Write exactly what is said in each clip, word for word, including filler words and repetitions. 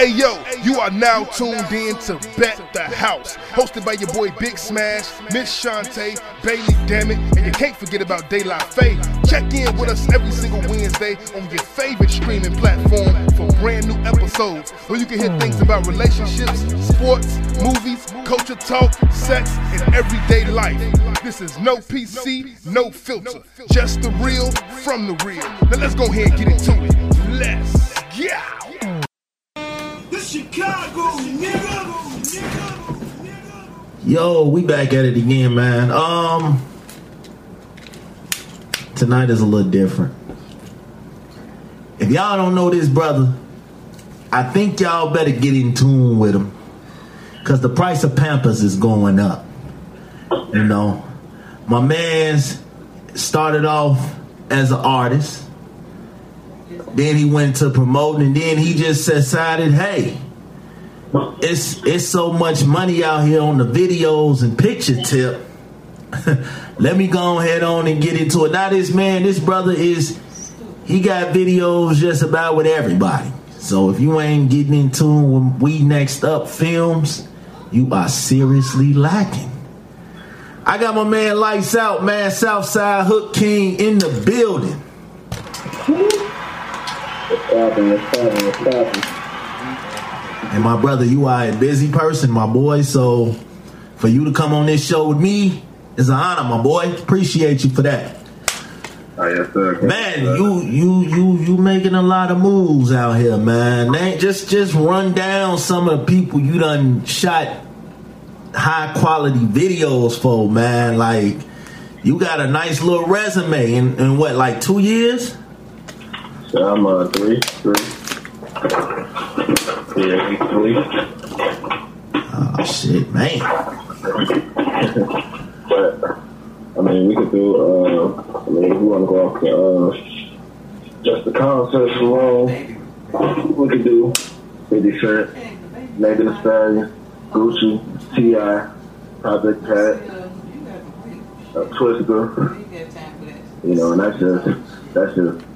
Hey yo, you are now tuned in to Bet the House, hosted by your boy Big Smash, Miss Shantae, Bailey Dammit, and you can't forget about De La Faye. Check in with us every single Wednesday on your favorite streaming platform for brand new episodes, where you can hear things about relationships, sports, movies, culture talk, sex, and everyday life. This is no P C, no filter, just the real from the real. Now let's go ahead and get into it. Let's go! Chicago, nigga, nigga, nigga. Yo, we back at it again, man. Um, tonight is a little different. If y'all don't know this brother, I think y'all better get in tune with him, cause the price of Pampers is going up. You know, my man's started off as an artist. Then he went to promoting, and then he just decided, hey, it's it's so much money out here on the videos and picture tip. Let me go ahead on and get into it. Now this man, this brother is, he got videos just about with everybody. So if you ain't getting in tune with We Next Up Films, you are seriously lacking. I got my man Lights Out, man, Southside Hook King in the building. What's happening, what's happening, what's happening? And my brother, you are a busy person, my boy. So for you to come on this show with me is an honor, my boy. Appreciate you for that. Oh, yes, sir. Man, yes, sir. you you you you making a lot of moves out here, man. They just just run down some of the people you done shot high quality videos for, man. Like, you got a nice little resume in, in what, like two years? I'm uh, three, three. Yeah, three. Oh shit, man! But I mean, we could do. Uh, I mean, if we want to go off the uh, just the concerts alone, we could do Fifty Cent, Megan Thee Stallion, Gucci, T I, Project Pat, uh, Twister. You know, and that's just that's just.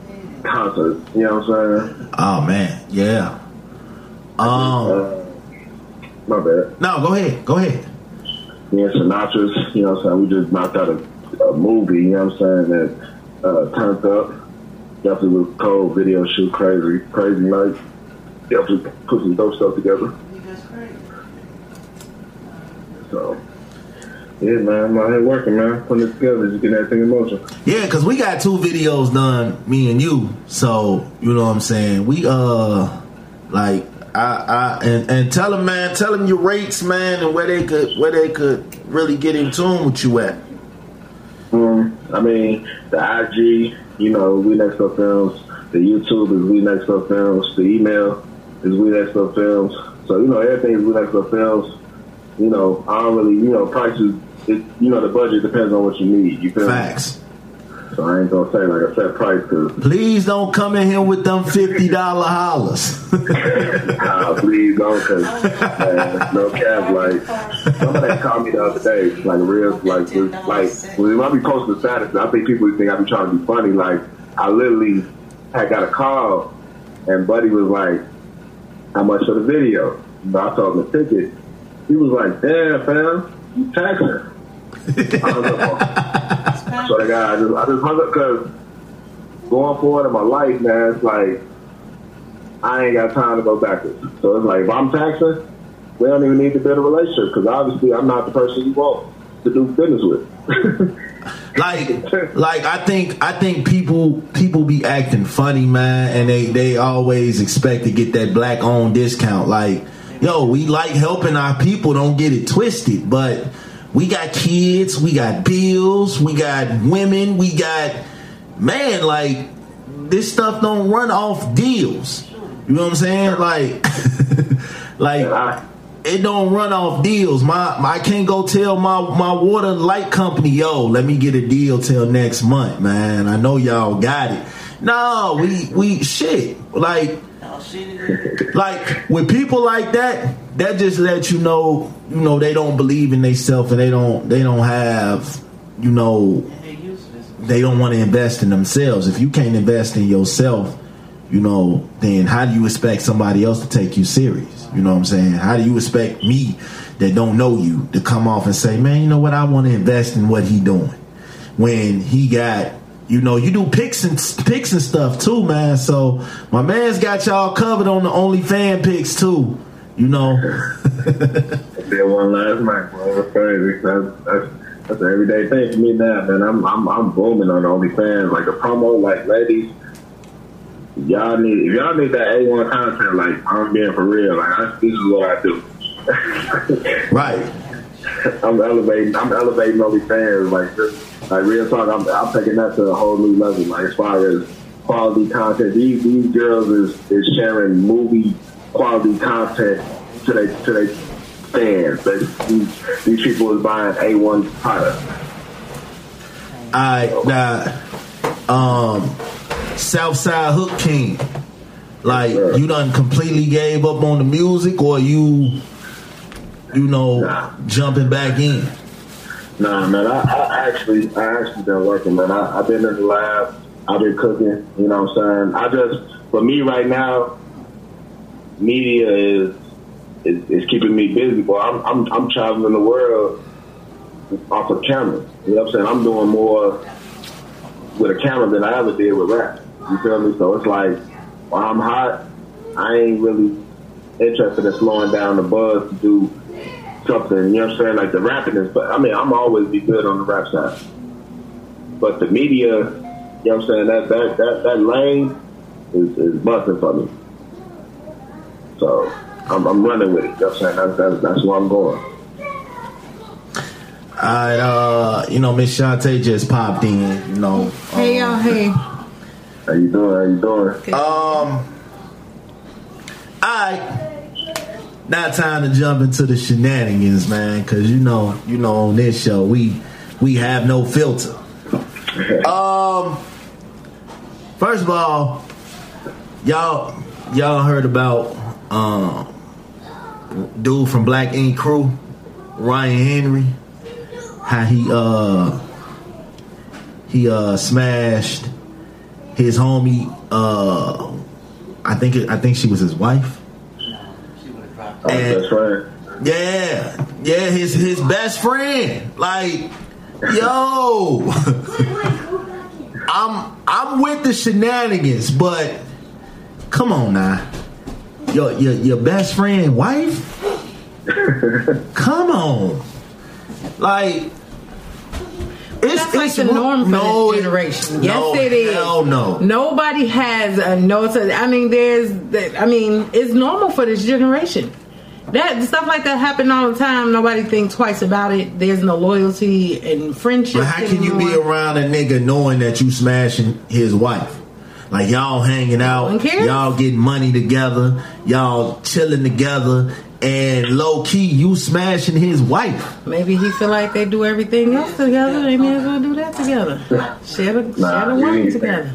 Concert, you know what I'm saying? Oh man, yeah. Um, uh, my bad. No, go ahead, go ahead. Yeah, Sinatra's, you know what I'm saying? We just knocked out a, a movie, you know what I'm saying? That uh, turned up. Definitely was cold, video shoot, crazy, crazy night. Definitely put some dope stuff together. So. Yeah, man, I'm out here working, man. Putting it together, just getting everything in motion. Yeah, because we got two videos done, me and you. So, you know what I'm saying? We, uh, like, I, I, and, and tell them, man, tell them your rates, man, and where they could, where they could really get in tune with you at. Um, I mean, the I G, you know, We Next Up Films. The YouTube is We Next Up Films. The email is We Next Up Films. So, you know, everything is We Next Up Films. You know, I don't really, you know, prices. It, you know, the budget depends on what you need. You feel facts. Me? So I ain't gonna say like a set price. Cause please don't come in here with them fifty dollar hollers. Nah, please don't, cause man, no cap. Like somebody called me the other day, like real, like just, like when I be posting status, I think people think I be trying to be funny. Like I literally had got a call, and buddy was like, "How much for the video?" And I told him the ticket. He was like, "Damn, fam, you taxing." I hung up. So the guy, I just, I just hung up because going forward in my life, man, it's like I ain't got time to go backwards. So it's like if I'm taxing, we don't even need to build a relationship because obviously I'm not the person you want to do business with. like, like I think, I think people people be acting funny, man, and they they always expect to get that black owned discount, like. Yo, we like helping our people, don't get it twisted, but we got kids, we got bills, we got women, we got, man, like, this stuff don't run off deals. You know what I'm saying? Like, like it don't run off deals. My, my I can't go tell my, my water light company, yo, let me get a deal till next month, man. I know y'all got it. No, we, we shit, like... Like with people like that, that just lets you know, you know, they don't believe in themselves and they don't, they don't have, you know, they don't want to invest in themselves. If you can't invest in yourself, you know, then how do you expect somebody else to take you serious? You know what I'm saying? How do you expect me that don't know you to come off and say, man, you know what, I want to invest in what he doing, when he got, you know, you do pics and pics and stuff too, man. So my man's got y'all covered on the OnlyFans pics too, you know. Did one last night, bro. That's crazy. That's, that's, that's an everyday thing for me now, man. I'm I'm I'm booming on OnlyFans, like a promo, like ladies. Y'all need if y'all need that A one content, like I'm being for real. Like I, this is what I do. Right. I'm elevating. I'm elevating OnlyFans, like just, like real talk. I'm I'm taking that to a whole new level. Like as far as quality content, these these girls is, is sharing movie quality content to their to their fans. Like, these, these people is buying A one product. I uh, um. Southside Hook King, like sure. You done completely gave up on the music, or you, you know, nah. jumping back in? Nah, man, I, I actually, I actually been working, man. I, I've been in the lab, I've been cooking. You know what I'm saying? I just, for me right now, media is is, is keeping me busy. Boy, I'm, I'm I'm traveling the world off of camera. You know what I'm saying? I'm doing more with a camera than I ever did with rap. You feel me? So it's like, while I'm hot, I ain't really interested in slowing down the buzz to do something, you know what I'm saying? Like the rapping is, but I mean, I'm always be good on the rap side. But the media, you know what I'm saying? That that that, that lane is, is busting for me. So I'm, I'm running with it. You know what I'm saying? That's, that's, that's where I'm going. I, uh, you know, Miss Shantae just popped in, you know. Hey, um, y'all, hey. How you doing? How you doing? Good. Um, all right. Now time to jump into the shenanigans, man, because, you know, you know, on this show, we we have no filter. um, First of all, y'all, y'all heard about um dude from Black Ink Crew, Ryan Henry. How he uh he uh smashed his homie. uh I think it, I think she was his wife. No, she would have dropped and, oh, best friend. Yeah, yeah, his his best friend. Like, yo, I'm I'm with the shenanigans, but come on now, your your your best friend wife. Come on. Like, it's, that's like it's the norm for no, this generation. Yes, no, it is. Hell no. Nobody has a no. I mean, there's. I mean, it's normal for this generation. That stuff like that happen all the time. Nobody thinks twice about it. There's no loyalty and friendship. But how can you be around a nigga knowing that you smashing his wife? Like, y'all hanging out, y'all getting money together, y'all chilling together. And low-key, you smashing his wife. Maybe he feel like they do everything else together. They may as well do that together. Share the, nah, share the woman together.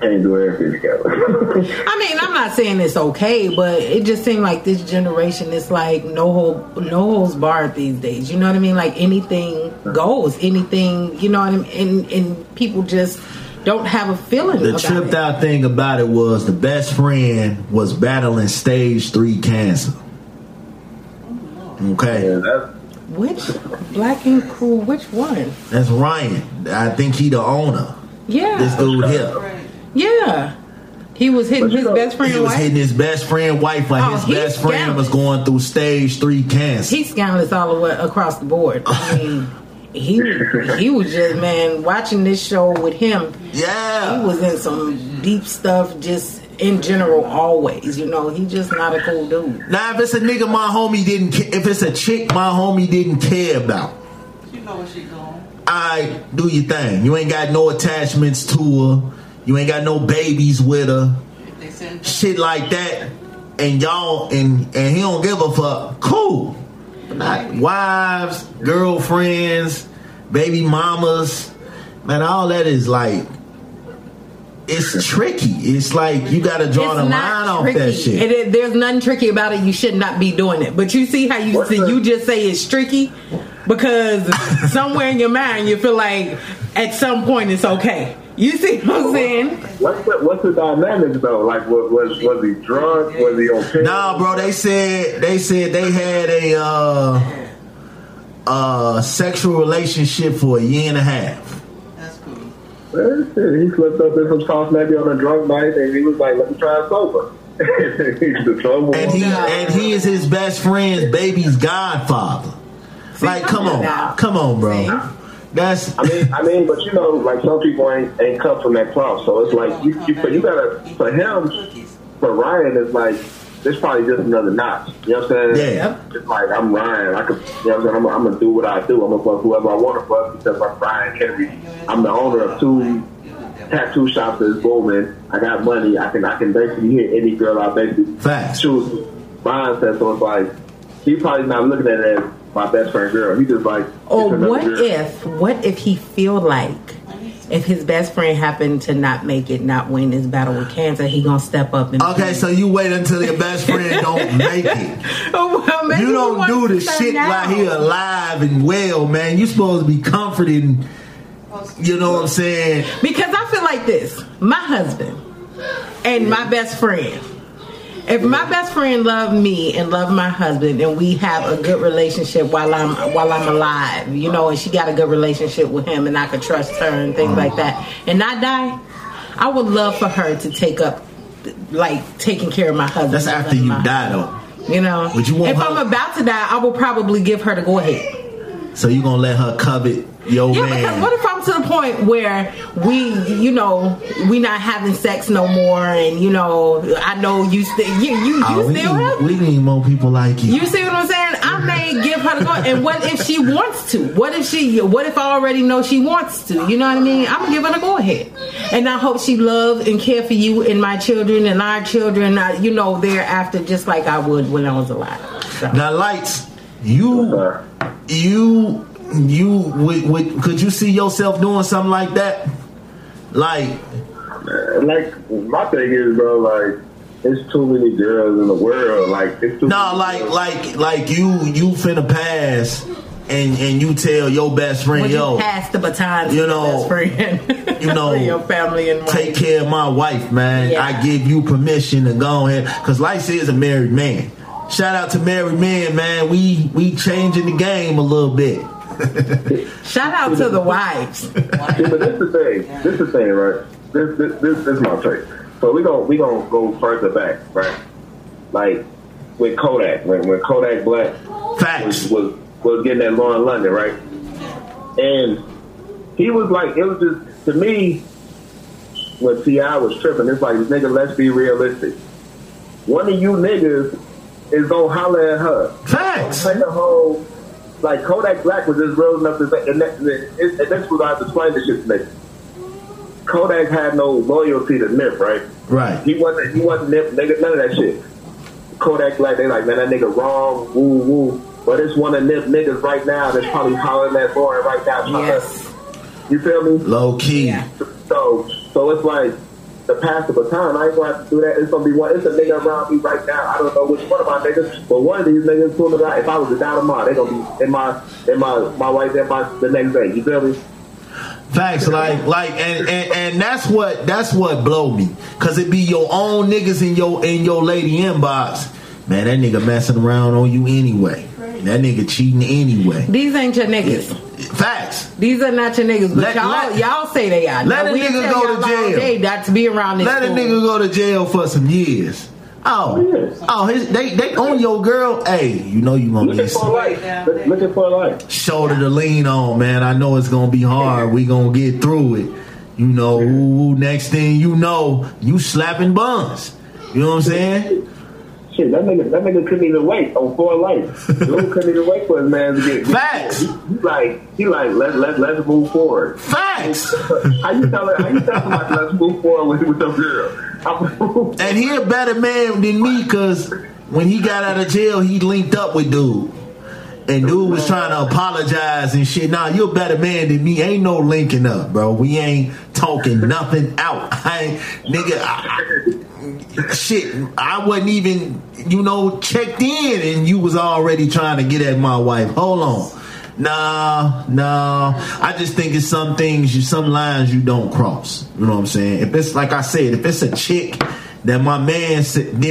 Can't do everything together. I mean, I'm not saying it's okay, but it just seemed like this generation is like no hold, no holds barred these days. You know what I mean? Like anything goes. Anything, you know what I mean? And, and people just don't have a feeling the about it. The tripped out thing about it was the best friend was battling stage three cancer. Okay. Yeah, which Black Ink Crew? Which one? That's Ryan. I think he the owner. Yeah. This dude here. Yeah. He was hitting his know, best friend. He was wife? hitting his best friend wife. Like oh, his best friend scandalous. was going through stage three cancer. He's scandalous all the way across the board. I mean, he he was just man watching this show with him. Yeah. He was in some deep stuff. Just. In general, always, you know, he just not a cool dude. Now, if it's a nigga, my homie didn't. Ca- if it's a chick, my homie didn't care about. You know where she going. I do your thing. You ain't got no attachments to her. You ain't got no babies with her. They send shit like that, and y'all and and he don't give a fuck. Cool, but not wives, girlfriends, baby mamas, man. All that is like. It's tricky. It's like you gotta draw it's the line off that shit. It is, there's nothing tricky about it. You should not be doing it. But you see how you see, you just say it's tricky because somewhere in your mind you feel like at some point it's okay. You see what I'm saying? What's the, what's the dynamic though? Like, was, was was he drunk? Was he okay? Nah, bro. They said they said they had a uh, uh, sexual relationship for a year and a half. That's cool. He slipped up in some sauce maybe on a drunk night, and he was like, "Let me try it sober." the and he now. and he is his best friend's baby's godfather. See, like, come on, now. come on, bro. See? That's I mean, I mean, but you know, like some people ain't, ain't cut from that cloth, so it's like you, you, you gotta for him, for Ryan, it's like it's probably just another notch. You know what I'm saying? Yeah. It's like I'm Ryan. I could, you know what I'm saying? I'm, I'm gonna do what I do. I'm gonna fuck whoever I want to fuck because I'm Ryan Henry. I'm the owner of two tattoo shops that's booming. I got money. I can, I can basically hit any girl I basically Facts. choose. Ryan said, so it's like he's probably not looking at it as my best friend girl. He just like, or what girl. if what if he feel like if his best friend happened to not make it, not win this battle with cancer, he gonna step up and okay play. So you wait until your best friend don't make it. Well, you don't do the shit now. While he alive and well, man. You supposed to be comforting, you know what I'm saying? Because I feel like this, my husband and my best friend, if my best friend loved me and loved my husband, and we have a good relationship while I'm while I'm alive, you know, and she got a good relationship with him, and I could trust her and things like that, and I die, I would love for her to take up, like, taking care of my husband. That's after you die, though. You know, would you want if her- I'm about to die, I will probably give her the go ahead. So you gonna let her covet? Yo, yeah, man. Because what if I'm to the point where we, you know, we not having sex no more, and you know, I know you still, you, you, oh, you we still need, have. We need more people like you. You see what I'm saying? I may give her the go. And what if she wants to? What if she? What if I already know she wants to? You know what I mean? I'm gonna give her the go ahead, and I hope she loves and care for you and my children and our children. I, you know, thereafter, just like I would when I was alive. So. Now, Lights, you, you. You would, would could you see yourself doing something like that? Like, like my thing is, bro, like it's too many girls in the world. Like, it's too no, many like, girls. like, like you, you finna pass, and and you tell your best friend, when yo, you pass the baton, you know, to your best friend, you know, your family and wife. Take care of my wife, man. Yeah. I give you permission to go ahead, because Lights is a married man. Shout out to married men, man. We we changing the game a little bit. Shout out to the wives. Yeah, but that's the thing. This is the thing, right? This this this, this is my take. So we gon' we gon' go further back, right? Like with Kodak, when when Kodak Black Facts. was was, was getting that law in London, right? And he was like, it was just to me when T I was tripping. It's like, nigga, let's be realistic. One of you niggas is gonna holler at her. Facts. Like the whole. Like Kodak Black was just real enough to say, and, that, and, it, and that's what I explained this shit to. Kodak had no loyalty to Nip, right? Right. He wasn't, he wasn't Nip, nigga, none of that shit. Kodak Black, they like, man, that nigga wrong, woo woo. But it's one of Nip niggas right now that's probably hollering that boy right now. Yes. You feel me? Low key. So, so it's like the pass the baton. I ain't gonna have to do that. It's gonna be one. It's a nigga around me right now. I don't know which one of my niggas, but one of these niggas, soon as I, if I was to die tomorrow, they gonna be in my, in my, my wife, in my the next day. You feel me? Facts, like, like, and, and, and that's what that's what blow me, cause it be your own niggas in your in your lady inbox. Man, that nigga messing around on you anyway. That nigga cheating anyway. These ain't your niggas. Yeah. Facts. These are not your niggas, but let, y'all let, y'all say they are. Let now, a nigga go to jail. Day not to be around this let school. A nigga go to jail for some years. Oh, yes. oh, his, they they own your girl. Hey, you know you gonna be looking, looking for a life. Shoulder yeah. to lean on, man. I know it's gonna be hard. Yeah. We gonna get through it. You know, yeah. ooh, next thing you know, you slapping buns. You know what I'm saying? Shit, that nigga, that nigga couldn't even wait on four lights. Dude couldn't even wait for his man to get facts. He, he like, he like, let let let's move forward. Facts. How you tell how you tell somebody let's move forward with, with your girl? And he a better man than me, cause when he got out of jail, he linked up with dude, and dude was trying to apologize and shit. Nah, you a better man than me. Ain't no linking up, bro. We ain't talking nothing out. I ain't, nigga. I, I, Shit, I wasn't even, you know, checked in, and you was already trying to get at my wife. Hold on. Nah, nah. I just think it's some things, you some lines you don't cross. You know what I'm saying? If it's like I said, if it's a chick that my man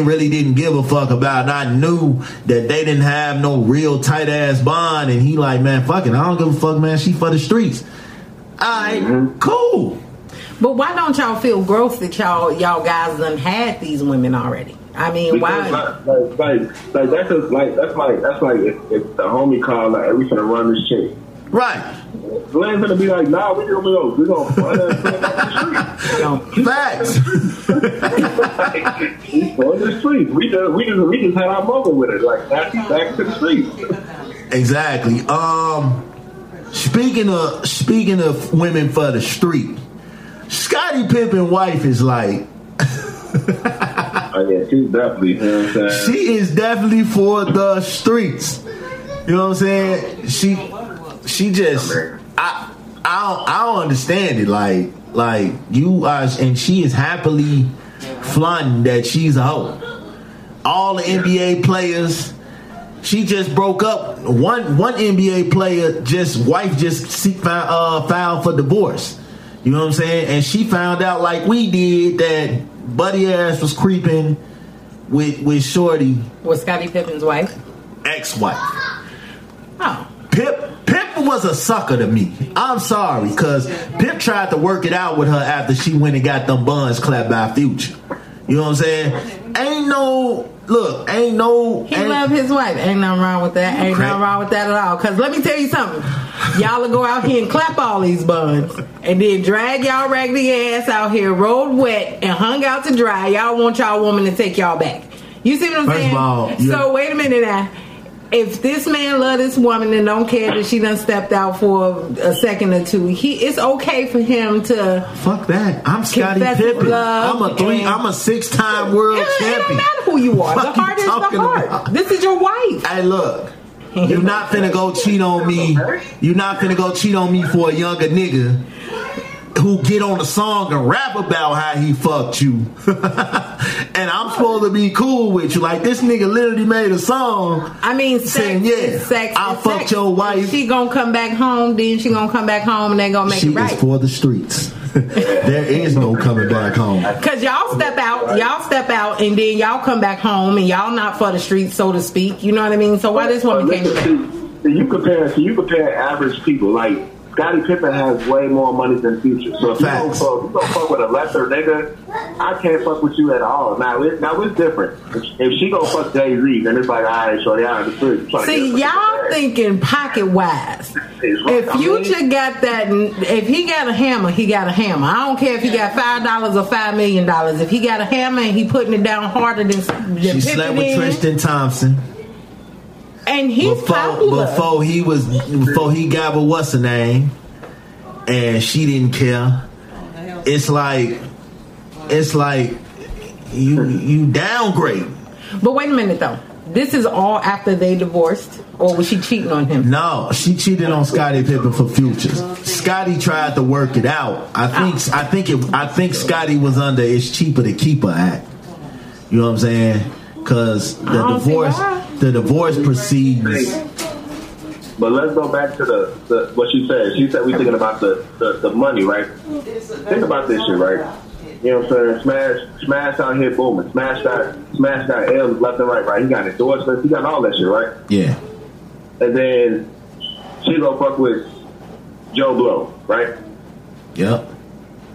really didn't give a fuck about, and I knew that they didn't have no real tight ass bond, and he like, man, fuck it, I don't give a fuck, man, she for the streets. Alright, mm-hmm. Cool. But why don't y'all feel gross that y'all y'all guys done had these women already? I mean, because why? Like, like, like that's just like that's like that's like if, if the homie called, like, we finna run this shit, right? Glenn gonna be like, nah, we gonna go, we gonna run that shit on the street. Facts. Like, on the street, we just we just we just had our mother with it, like back back to the street. Exactly. Um, speaking of speaking of women for the street, Scottie Pippen wife is like. Oh, yeah, she's definitely, you know what I'm saying? She is definitely for the streets. You know what I'm saying? She, she just, I, I, don't, I don't understand it. Like, like you are, and she is happily flaunting that she's a hoe. All the N B A players. She just broke up. One, one N B A player, just wife, just see, uh, filed for divorce. You know what I'm saying? And she found out, like we did, that buddy ass was creeping with with Shorty, with Scottie Pippen's wife, ex-wife. Oh, Pip Pip was a sucker to me. I'm sorry, cause Pip tried to work it out with her after she went and got them buns clapped by Future. You know what I'm saying? Ain't no look, ain't no. He ain't, loved his wife. Ain't nothing wrong with that. Ain't crap. Nothing wrong with that at all. Cause let me tell you something. Y'all will go out here and clap all these buns and then drag y'all raggedy ass out here, rolled wet and hung out to dry. Y'all want y'all woman to take y'all back. You see what I'm First saying? Of all, yeah. So wait a minute now. If this man love this woman and don't care that she done stepped out for a second or two, he it's okay for him to fuck that. I'm Scottie Pippen. I'm a three. I'm a six time world it, champion. It don't matter who you are. Fuck the heart is the heart. About? This is your wife. Hey, look. You're not finna go cheat on me. You're not finna go cheat on me for a younger nigga who get on a song and rap about how he fucked you. And I'm supposed to be cool with you. Like, this nigga literally made a song. I mean, sex saying, yeah, sex I fucked sex. Your wife. She gonna come back home, then she gonna come back home and they gonna make she it right. She is for the streets. There is no coming back home. Cause y'all step out, y'all step out, and then y'all come back home, and y'all not for the streets, so to speak. You know what I mean? So why this woman can't do that? You compare, so you compare average people. Like Scottie Pippen has way more money than Future. So if you don't, fuck, you don't fuck with a lesser nigga, I can't fuck with you at all. Now, it, now it's different. If, if she gonna fuck Jay-Z, then it's like, all right, shorty, I understood. See, y'all thinking pocket wise. If Future got that, if he got a hammer, he got a hammer. I don't care if he got five dollars or five million dollars. If he got a hammer and he putting it down harder than, than she slept with in. Tristan Thompson. And he's before, popular. Before he was, before he got with what's her name, and she didn't care. It's like, it's like you you downgrade. But wait a minute though. This is all after they divorced, or was she cheating on him? No, she cheated on Scottie Pippen for Futures. Scottie tried to work it out. I think oh. I think it, I think Scottie was under "It's Cheaper to Keep Her" act. You know what I'm saying? Because the divorce, the divorce proceedings. But let's go back to the, the what she said. She said we thinking about the, the, the money, right? Think about this shit, right? You know what I'm saying? Smash, smash out here, booming. Smash out, smash out M's left and right, right? He got endorsements. He got all that shit, right? Yeah. And then she gonna fuck with Joe Blow, right? Yep.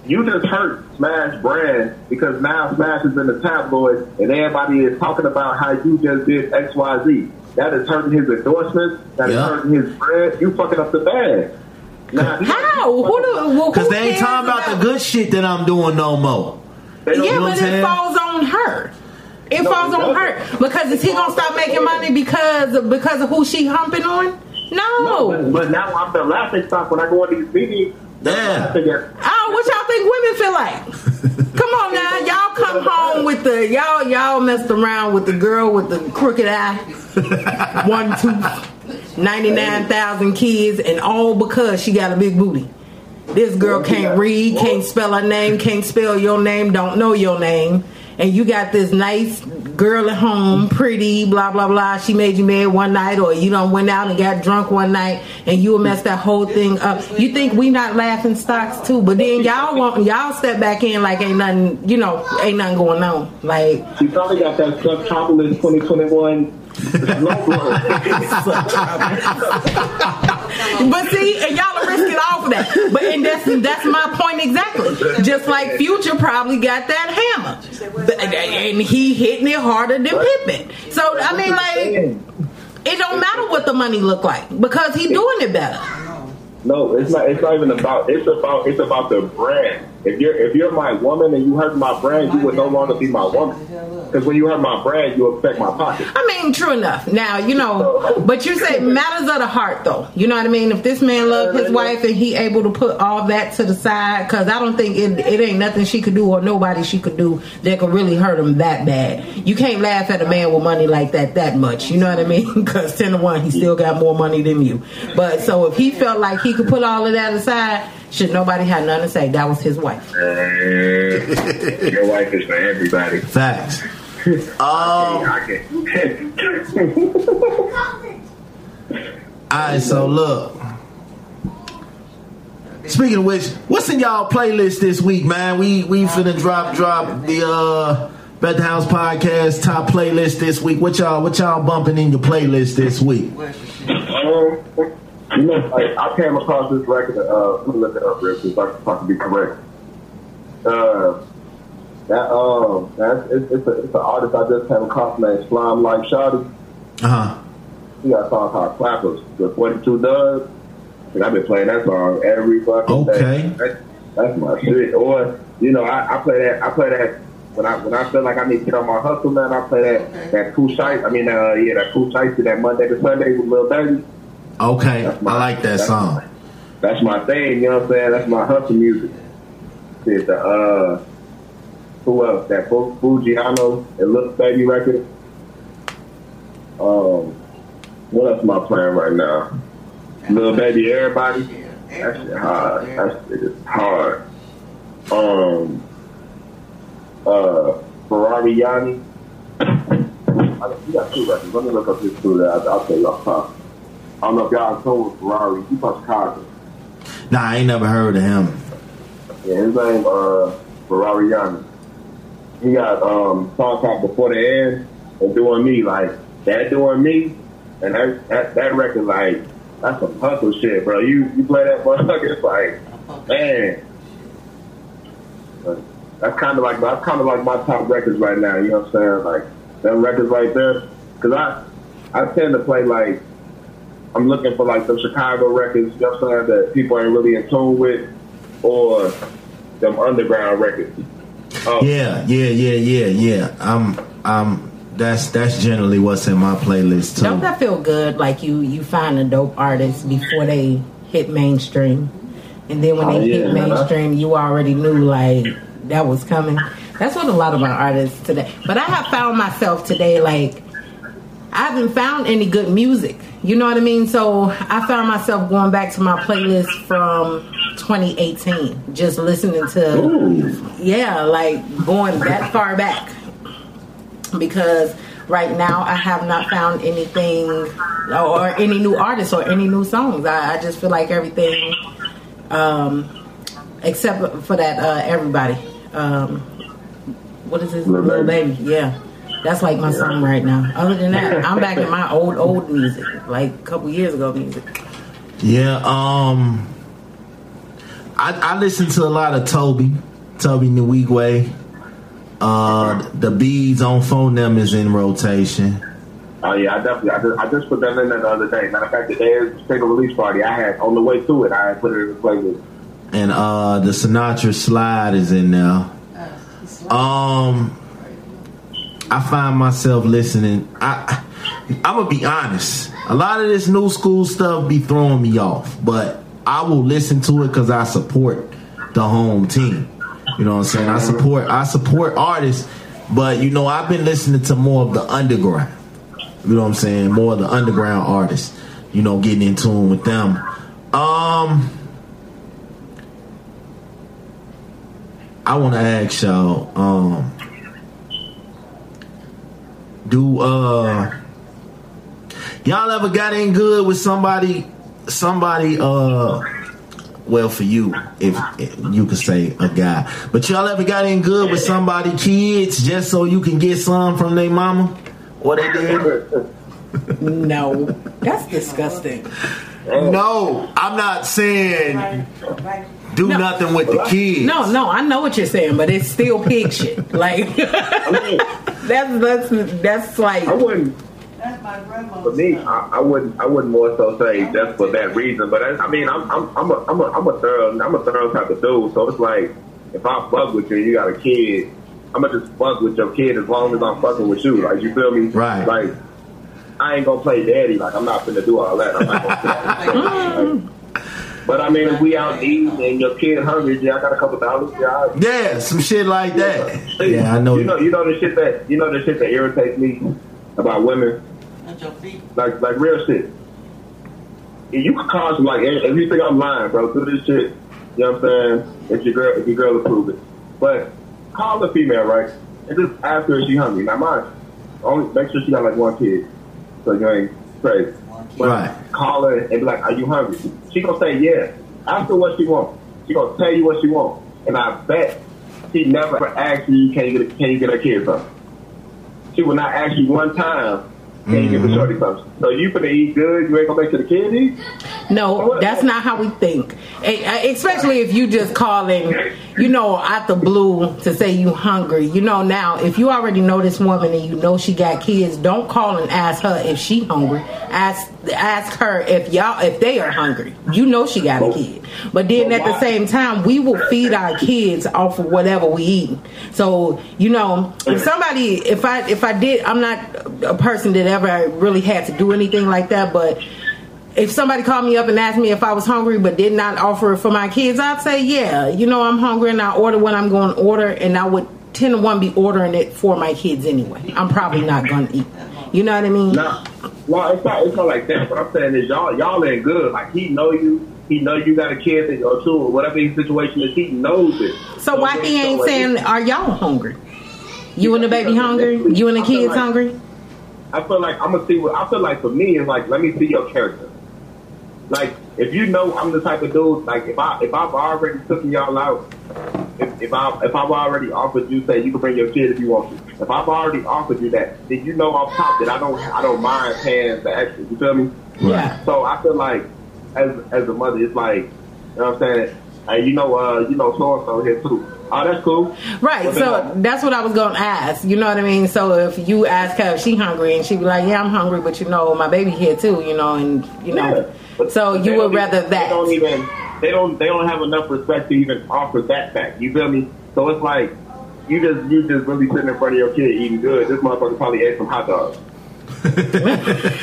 You just hurt Smash brand because now Smash is in the tabloid and everybody is talking about how you just did X, Y, Z. That is hurting his endorsements. That yep. is hurting his brand. You fucking up the bag. Now, how? Who do? Because well, they ain't talking about, about the good shit that I'm doing no more. Yeah, you know but it falls on her. It no, falls it on her because is he gonna stop making money because of, because of who she humping on? No. no but, but now I'm the laughing stock when I go on these meetings. Damn. Oh, what y'all think women feel like? Come on now, y'all come home with the y'all y'all messed around with the girl with the crooked eye, one tooth, ninety-nine thousand kids, and all because she got a big booty. This girl can't read, can't spell her name, can't spell your name, don't know your name. and you got this nice girl at home, pretty, blah, blah, blah. She made you mad one night, or you done went out and got drunk one night, and you messed that whole thing up. You think we not laughing stocks too, but then y'all want, y'all step back in like ain't nothing, you know, ain't nothing going on. Like, you probably got that stuff toppled in twenty twenty-one. But see, and y'all are risking all for that. But and that's that's my point exactly. Just like Future probably got that hammer, and he hitting it harder than Pippen. So I mean, like, it don't matter what the money look like because he doing it better. No, it's not. It's not even about. It's about. It's about the brand. If you're if you're my woman and you hurt my brand, you would no longer be my woman. Because when you hurt my brand, you affect my pocket. I mean, true enough. Now you know, but you say matters of the heart, though. You know what I mean? If this man loved his wife and he able to put all that to the side, because I don't think it it ain't nothing she could do or nobody she could do that could really hurt him that bad. You can't laugh at a man with money like that that much. You know what I mean? Because ten to one, he still got more money than you. But so if he felt like he could put all of that aside, should nobody have nothing to say? That was his wife. Uh, your wife is for everybody. Facts. Oh. Alright, so look. Speaking of which, what's in y'all playlist this week, man? We we finna drop drop the uh, Bet the House podcast top playlist this week. What y'all what y'all bumping in your playlist this week? Um, You know, like, I came across this record. Uh, let me look it up real quick so I can talk to be correct. Uh, that um, that's, it's, it's, a, it's an artist I just came across named Slime Like Shoddy. Uh huh. He got a song called Clappers, the forty-two Dubs. And I've been playing that song every fucking okay. day. That's, that's my shit. Or you know, I, I play that. I play that when I when I feel like I need to get on my hustle, man. I play that that cool shite. I mean, uh, yeah, that cool shite to that Monday to Sunday with Lil Baby. Okay, my, I like that that's song. My, that's my thing, you know what I'm saying? That's my hustle music. It's the, uh, who else? That Fugiano and Lil Baby record. Um, what else am I playing right now? Lil Baby, Everybody. That shit hard. That shit is hard. Um, uh, Ferrari Yanni. You got two records. Let me look up this two that I'll, I'll tell you off top. I don't know if y'all told Ferrari. He's from Chicago. Nah, I ain't never heard of him. Yeah, his name uh, Ferrari Yanni. He got um, song called Before the End and Doing Me. Like, that Doing Me and that that, that record, like, that's some hustle shit, bro. You you play that motherfucker, it's like, man. That's kind of like that's kind of like my top records right now. You know what I'm saying? Like, them records right there. Because I, I tend to play, like, I'm looking for like the Chicago records, you know what I'm saying, that people ain't really in tune with, or them underground records. Um, yeah, yeah, yeah, yeah, yeah. I'm, I'm. That's that's generally what's in my playlist too. Don't that feel good? Like you, you find a dope artist before they hit mainstream, and then when they oh, yeah, hit mainstream, you already knew like that was coming. That's what a lot of our artists today. But I have found myself today like. I haven't found any good music. You know what I mean? So I found myself going back to my playlist from twenty eighteen. Just listening to, Ooh. yeah, like going that far back. Because right now I have not found anything or any new artists or any new songs. I, I just feel like everything, um, except for that uh, Everybody. Um, what is this? Little Baby. Yeah. That's like my yeah. song right now. Other than that, I'm back in my old, old music. Like a couple years ago music. Yeah, um... I, I listen to a lot of Toby. Toby Nguigwe. Uh, the Beads on Phone Them is in rotation. Oh, yeah, I definitely... I just, I just put that in there the other day. Matter of fact, the day of the single release party, I had... On the way through it, I had put it in the playlist. And, uh, the Sinatra Slide is in there. Um... I find myself listening. I, I'm gonna be honest. A lot of this new school stuff be throwing me off, but I will listen to it because I support the home team. You know what I'm saying? I support. I support artists, but you know I've been listening to more of the underground. You know what I'm saying? More of the underground artists. You know, getting in tune with them. Um, I want to ask y'all. Um. Do uh y'all ever got in good with somebody somebody uh well, for you, if, if you could say a guy, but y'all ever got in good with somebody kids just so you can get some from their mama or they did? No, that's disgusting. No, I'm not saying do no. nothing with the kids. No, no, I know what you're saying, but it's still pig shit. Like that's that's that's like I wouldn't. That's my grandma. For me, I, I wouldn't. I wouldn't more so say that's for that reason. But I, I mean, I'm I'm I'm a I'm a I'm a thorough I'm a thorough type of dude. So it's like if I fuck with you, you got a kid. I'm gonna just fuck with your kid as long as I'm fucking with you. Like you feel me? Right. Like. I ain't gonna play daddy. Like I'm not finna do all that. I'm not gonna play like, but I mean, if we out eating and your kid hungry, yeah, I got a couple dollars. Yeah, yeah, some shit like that. Yeah, yeah I know. You know, you know the shit that you know the shit that irritates me about women. At your feet. Like, like real shit. You can cause them, like if you think I'm lying, bro, do this shit. You know what I'm saying? If your girl, if your girl approve it, but call the female right and just ask her if she hungry. Now, mine, only make sure she got like one kid. So you ain't crazy. But right. Call her and be like, are you hungry? She gonna say yeah. Ask her what she wants. She gonna tell you what she wants. And I bet she never asked you, can you get a, can you get her kid something? She will not ask you one time, can mm-hmm. you get the shorty something? So you finna eat good, you ain't gonna make sure the kid eat? No, that's not how we think. Especially if you just calling, you know, out the blue to say you hungry. You know, now, if you already know this woman and you know she got kids, don't call and ask her if she hungry. Ask ask her if y'all if they are hungry. You know she got a kid. But then at the same time, we will feed our kids off of whatever we eat. So, you know, if somebody, if I, if I did, I'm not a person that ever really had to do anything like that, but if somebody called me up and asked me if I was hungry but did not offer it for my kids, I'd say, yeah, you know, I'm hungry and I order what I'm going to order, and I would ten to one be ordering it for my kids anyway. I'm probably not going to eat. You know what I mean? No, no, it's not, it's not like that. What I'm saying is y'all y'all ain't good. Like, he know you. He know you got a kid or two or whatever his situation is. He knows it. So, so why he ain't so saying, are y'all hungry? You and the baby hungry? You and the kids like, hungry? I feel like I'm going to see what, I feel like for me, it's like, let me see your character. Like, if you know I'm the type of dude, like, if, I, if I've already took y'all out, if, if, I, if I've already offered you, say, you can bring your kid if you want to. If I've already offered you that, then you know off top that I don't I don't mind paying the extra. You feel me? Yeah. So I feel like, as as a mother, it's like, you know what I'm saying? Hey, you know, uh, you know, so-and-so here, too. Oh, that's cool. Right, what so that's what I was going to ask. You know what I mean? So if you ask her if she hungry, and she be like, yeah, I'm hungry, but, you know, my baby here, too, you know, and, you know. Yeah. But so you would rather even, that they don't even they don't they don't have enough respect to even offer that back. You feel me? So it's like you just you just really sitting in front of your kid eating good. This motherfucker probably ate some hot dogs.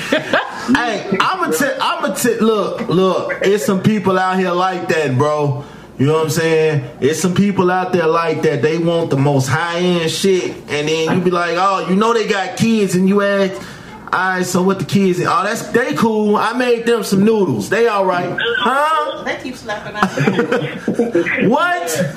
Hey, I'm a t- I'm a t- look look. It's some people out here like that, bro. You know what I'm saying? It's some people out there like that. They want the most high end shit, and then you be like, oh, you know they got kids, and you ask. Alright, so what the kids? Oh, that's they cool. I made them some noodles. They all right, huh? They keep slapping out. What?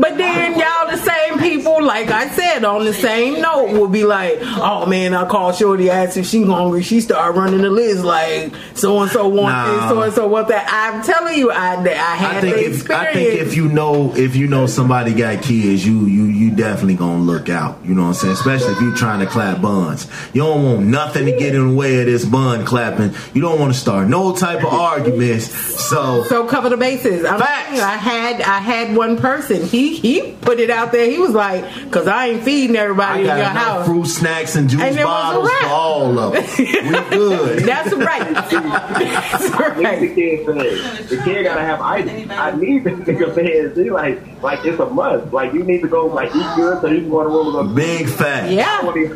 But then y'all the same people, like I said, on the same note, will be like, "Oh man, I called Shorty, asked if she hungry. She started running the list like so and so want nah. this, so and so want that." I'm telling you, I I had I think the experience. If, I think if you know if you know somebody got kids, you you you definitely gonna look out. You know what I'm saying? Especially if you trying to clap buns. You don't want nothing to get in the way of this bun clapping. You don't want to start no type of arguments. So, so cover the bases. I'm facts. I had I had one person. He he put it out there. He was like, "Cause I ain't feeding everybody I in got your house. Fruit snacks and juice and bottles for all of them. We good." That's right. That's right. The kid, the kid gotta have items. I need this nigga fans. He like like it's a must. Like you need to go like eat good so you can go to room with a big fat. Yeah. Be,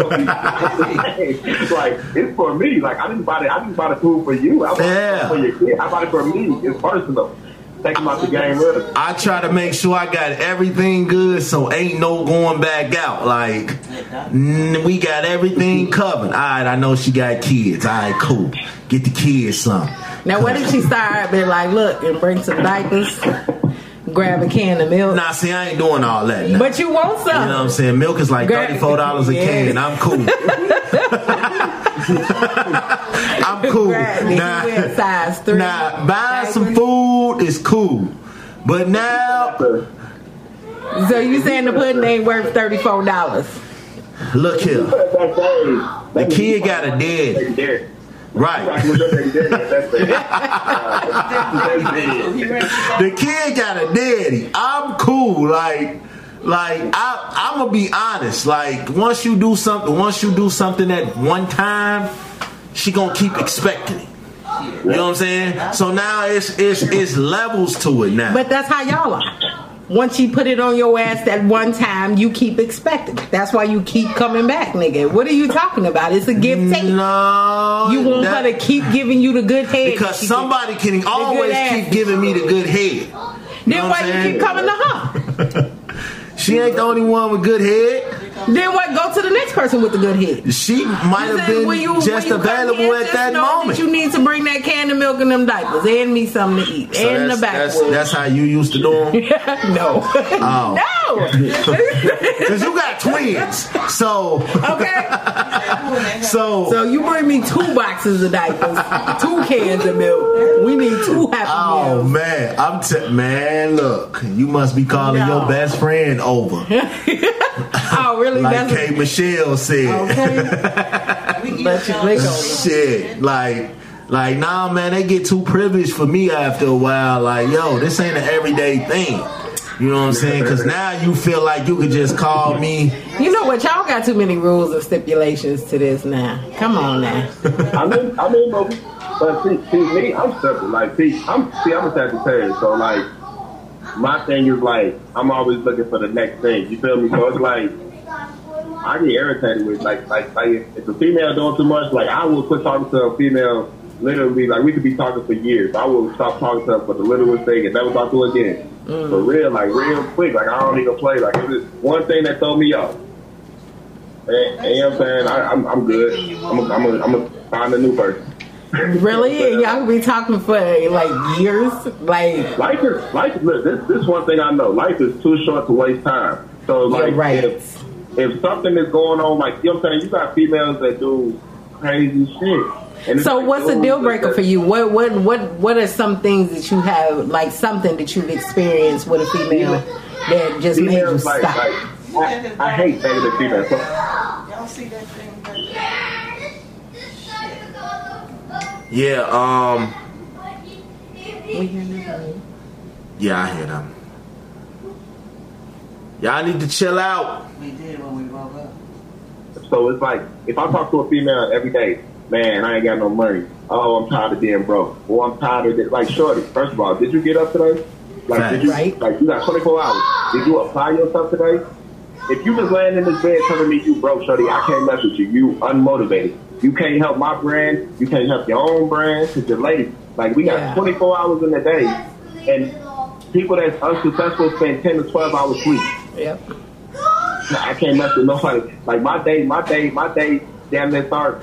it's like it's for me. Like I didn't buy it. I didn't buy the food for you. I bought yeah. it for your kid. I bought it for me. It's personal. Take them out the game with us. I try to make sure I got everything good, so ain't no going back out. Like mm, we got everything covered. All right, I know she got kids. All right, cool. Get the kids some. Now, what if she started being like, look, and bring some diapers. grab a can of milk. Nah, see, I ain't doing all that now. But you want some. You know what I'm saying? Milk is like thirty-four dollars a yeah. can. I'm cool. I'm cool. Nah, nah, size three. Nah, buying some food is cool. But now... So you saying the pudding ain't worth thirty-four dollars? Look here. The kid got a daddy. Right. The kid got a daddy. I'm cool. Like, like I, I'm gonna be honest. Like, once you do something, once you do something at one time, she gonna keep expecting it. You know what I'm saying? So now it's it's it's levels to it now. But that's how y'all are. Once you put it on your ass that one time, you keep expecting it. That's why you keep coming back, nigga. What are you talking about? It's a give take. No. You want that, her to keep giving you the good head. Because somebody can always keep giving me the good head. You then why you keep coming to her? She ain't the only one with good head. Then what? Go to the next person with the good head. She might have been when you, just when you available in, at just that know moment. That you need to bring that can of milk and them diapers and me something to eat so and the backwood. That's, that's how you used to do them? No. Oh. No. Because you got twins. So. Okay. so. So you bring me two boxes of diapers, two cans of milk. We need two happy oh, meals. Oh, man. I'm t- man, look. You must be calling no. your best friend over. Over. Oh, really? Like That's K. What... Michelle said. Okay. Let you click on shit. Like, like, nah, man, they get too privileged for me after a while. Like, yo, this ain't an everyday thing. You know what I'm saying? Because now you feel like you could just call me. You know what? Y'all got too many rules and stipulations to this now. Come on now. I'm in, I'm in, but see, see me, I'm simple. Like, see, I'm, see, I'm a Sagittarius, so like, my thing is like, I'm always looking for the next thing. You feel me? So it's like, I get irritated with like, like, like if a female doing too much, like I will quit talking to a female literally, like we could be talking for years. I will stop talking to her for the littlest thing and never talk to her again. Mm. For real, like real quick, like I don't even play. Like it's just one thing that throw me off. And, and you know what I'm saying? I, I'm, I'm good. I'm gonna I'm a, I'm a find a new person. Really? Y'all be talking for like years? Like life is life. Look, this this one thing I know. Life is too short to waste time. So like, right. if if something is going on, like you know what I'm saying, you got females that do crazy shit. And so, like, what's a deal breaker for you? What what what what are some things that you have like something that you've experienced with a female that just made you like, stop? Like, I, I hate negative females. So, y'all see that thing? Right? Yeah, um... yeah, I hear them. Y'all need to chill out. We did when we broke up. So it's like, if I talk to a female every day, man, I ain't got no money. Oh, I'm tired of being broke. Oh, I'm tired of this. Like, shorty, first of all, did you get up today? Like, right. did you, right. like you got twenty-four hours. Did you apply yourself today? If you just laying in this bed telling me you broke, shorty, I can't mess with you. You unmotivated. You can't help my brand. You can't help your own brand because you're lazy. Like, we got yeah. twenty-four hours in the day. And people that's unsuccessful spend ten to twelve hours sleep. Yep. Nah, I can't mess with nobody. Like, my day, my day, my day damn near starts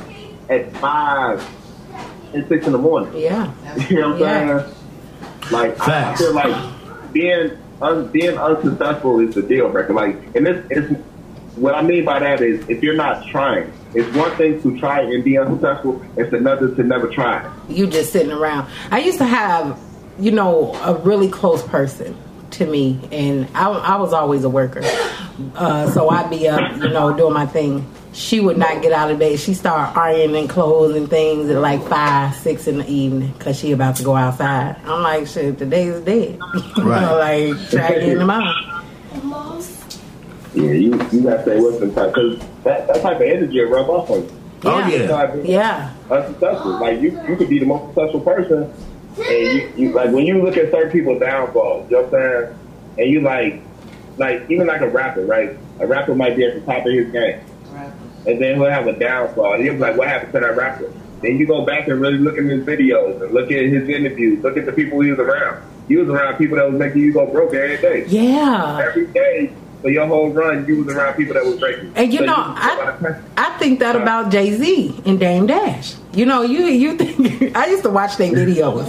at five and six in the morning. Yeah. You know what I'm yeah. saying? Like, I, I feel like being, un, being unsuccessful is the deal breaker. Like, and this is what I mean by that is if you're not trying. It's one thing to try and be unsuccessful. It's another to never try. You just sitting around. I used to have, you know, a really close person to me. And I, I was always a worker. Uh, so I'd be up, you know, doing my thing. She would not get out of bed. She started ironing clothes and things at like five, six in the evening because she about to go outside. I'm like, shit, today's dead. Right. You know, like, try getting them out. Yeah, you, you got to stay with them type because that, that type of energy will rub off on you. Oh, yeah. You know I mean? Yeah. Unsuccessful. Like, you, you could be the most successful person. And, you, you like, when you look at certain people's downfalls, you know what I'm saying? And you, like, like even like a rapper, right? A rapper might be at the top of his game. And then he'll have a downfall. And you'll be like, what happened to that rapper? Then you go back and really look at his videos and look at his interviews, look at the people he was around. He was around people that was making you go broke every day. Yeah. Every day. So your whole run, you was around people that was drinking. And you so know, you I I think that about Jay-Z and Dame Dash. You know, you you think I used to watch their videos,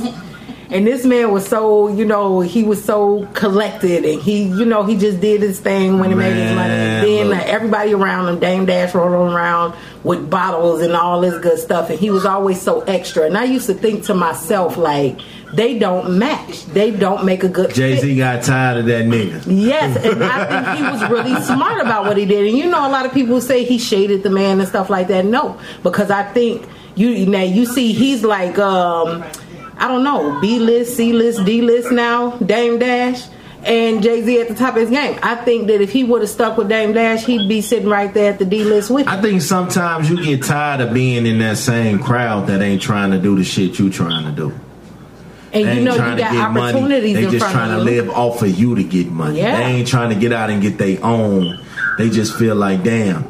And this man was so, you know, he was so collected, and he, you know, he just did his thing when he man, made his money. And then like, everybody around him, Dame Dash rolled around with bottles and all this good stuff, and he was always so extra. And I used to think to myself, like, they don't match. They don't make a good Jay-Z fit. Got tired of that nigga. Yes, and I think he was really smart about what he did. And you know, a lot of people say he shaded the man and stuff like that. No, because I think, you now you see he's like, um, I don't know, B-list, C-list, D-list now, Dame Dash, and Jay-Z at the top of his game. I think that if he would have stuck with Dame Dash, he'd be sitting right there at the D-list with him. I think sometimes you get tired of being in that same crowd that ain't trying to do the shit you trying to do. And they you know you got opportunities in front of you. They just trying to live off of you to get money. Yeah. They ain't trying to get out and get their own. They just feel like, damn,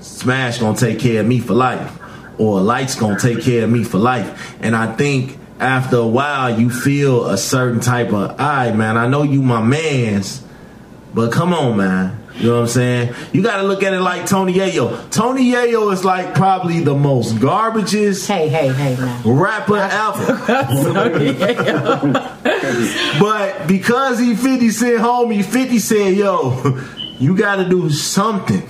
Smash gonna take care of me for life, or Light's gonna take care of me for life. And I think after a while you feel a certain type of, all right, man, I know you my mans, but come on, man. You know what I'm saying? You gotta look at it like Tony Yayo. Tony Yayo is like probably the most garbages hey, hey, hey, man. rapper ever. But because he fifty Cent homie, fifty Cent, yo, you gotta do something.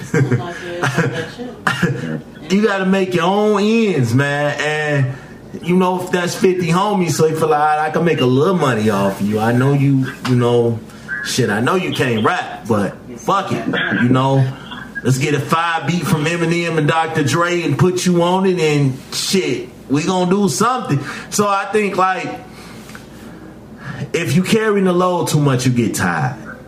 You gotta make your own ends, man. And you know, if that's fifty homie, so you feel like I can make a little money off you. I know you, you know, shit, I know you can't rap, but fuck it, you know, let's get a five beat from Eminem and Doctor Dre and put you on it, and shit, we gonna do something. So I think, like, if you carrying the load too much, you get tired.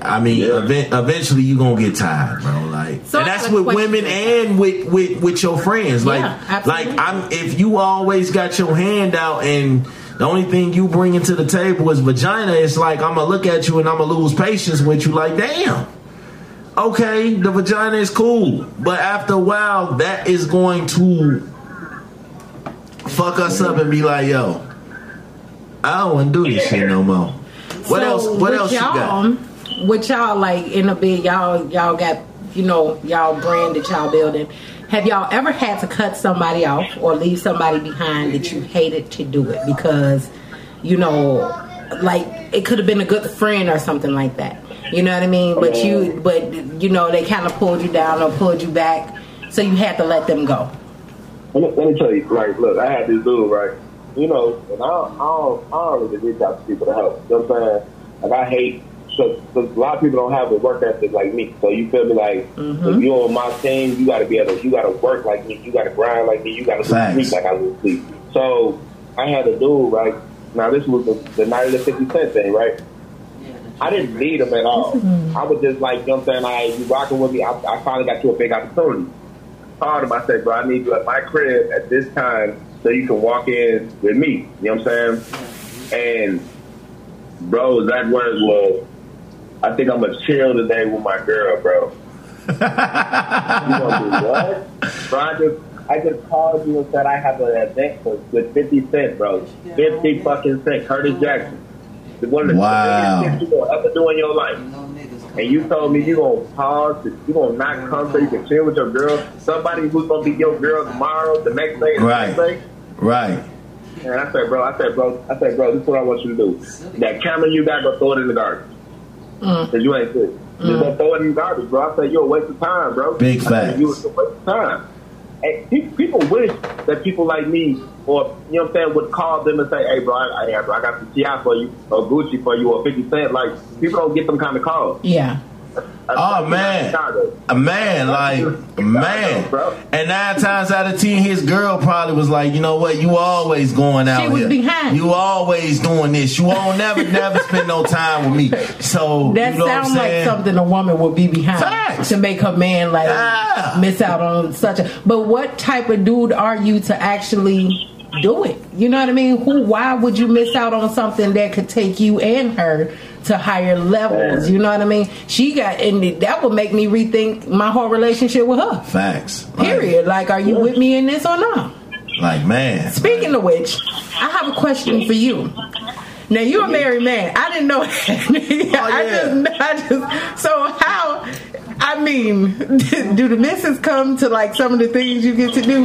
I mean, yeah. event, eventually you gonna get tired, bro. Like, so and that's with women and with, with, with your friends. Like, yeah, like I'm if you always got your hand out and the only thing you bringing to the table is vagina, it's like, I'm going to look at you and I'm going to lose patience with you. Like, damn, okay, the vagina is cool, but after a while, that is going to fuck us up and be like, yo, I don't want to do this shit no more. What so else? What else you got? With y'all, like, in a bit, y'all, y'all got, you know, y'all brand that y'all building. Have y'all ever had to cut somebody off or leave somebody behind that you hated to do it because, you know, like, it could have been a good friend or something like that? You know what I mean? But you, but you know, they kind of pulled you down or pulled you back, so you had to let them go. Let me, let me tell you, like, look, I had this dude, right? You know, and I don't, I don't, I don't really reach out to people to help. You know what I'm saying? Like, I hate. Because a lot of people don't have a work ethic like me. So you feel me? Like, mm-hmm. if you're on my team, you got to be able to, you got to work like me. You got to grind like me. You got to sleep like I would sleep. So I had a dude, right? Now, this was the, the night of the fifty Cent thing, right? I didn't need him at all. Mm-hmm. I was just like, you know what I'm saying? Like, you rocking with me. I, I finally got you a big opportunity. I called him. I said, bro, I need you at my crib at this time so you can walk in with me. You know what I'm saying? And, bro, that word was, I think I'm gonna chill today with my girl, bro. You gonna do what? Bro, I just, I just called you and said I have an event with fifty Cent, bro. fifty fucking Cent, Curtis Jackson. One of the wow. biggest things you gonna ever do in your life. And you told me you gonna pause, you gonna not come so you can chill with your girl. Somebody who's gonna be your girl tomorrow, the next day, the right. next day. Right. And I said, bro, I said, bro, I said, bro, this is what I want you to do. That camera you got, go throw it in the garbage. Because mm. you ain't good. Mm. Just gonna throw it in garbage, bro. I said, you're a waste of time, bro. Big facts. You was a waste of time. And people wish that people like me, or, you know what I'm saying, would call them and say, hey, bro, I, I, I got some T I for you, or Gucci for you, or fifty Cent. Like, people don't get them kind of calls. Yeah. I, oh, man. A man, like, man. Know, and nine times out of ten, his girl probably was like, you know what? You always going out here. Behind. You always doing this. You won't never, never spend no time with me. So, that you know sounds like something a woman would be behind. Facts. To make her man, like, yeah. miss out on such a. But what type of dude are you to actually do it? You know what I mean? Who? Why would you miss out on something that could take you and her to higher levels? You know what I mean? She got, and that would make me rethink my whole relationship with her. Facts. Period. Like, like are you yeah. with me in this or not? Like, man. Speaking like, of which, I have a question for you. Now, you're a married man. I didn't know that. oh, yeah. I just, I just. So how? I mean, do the missus come to like some of the things you get to do?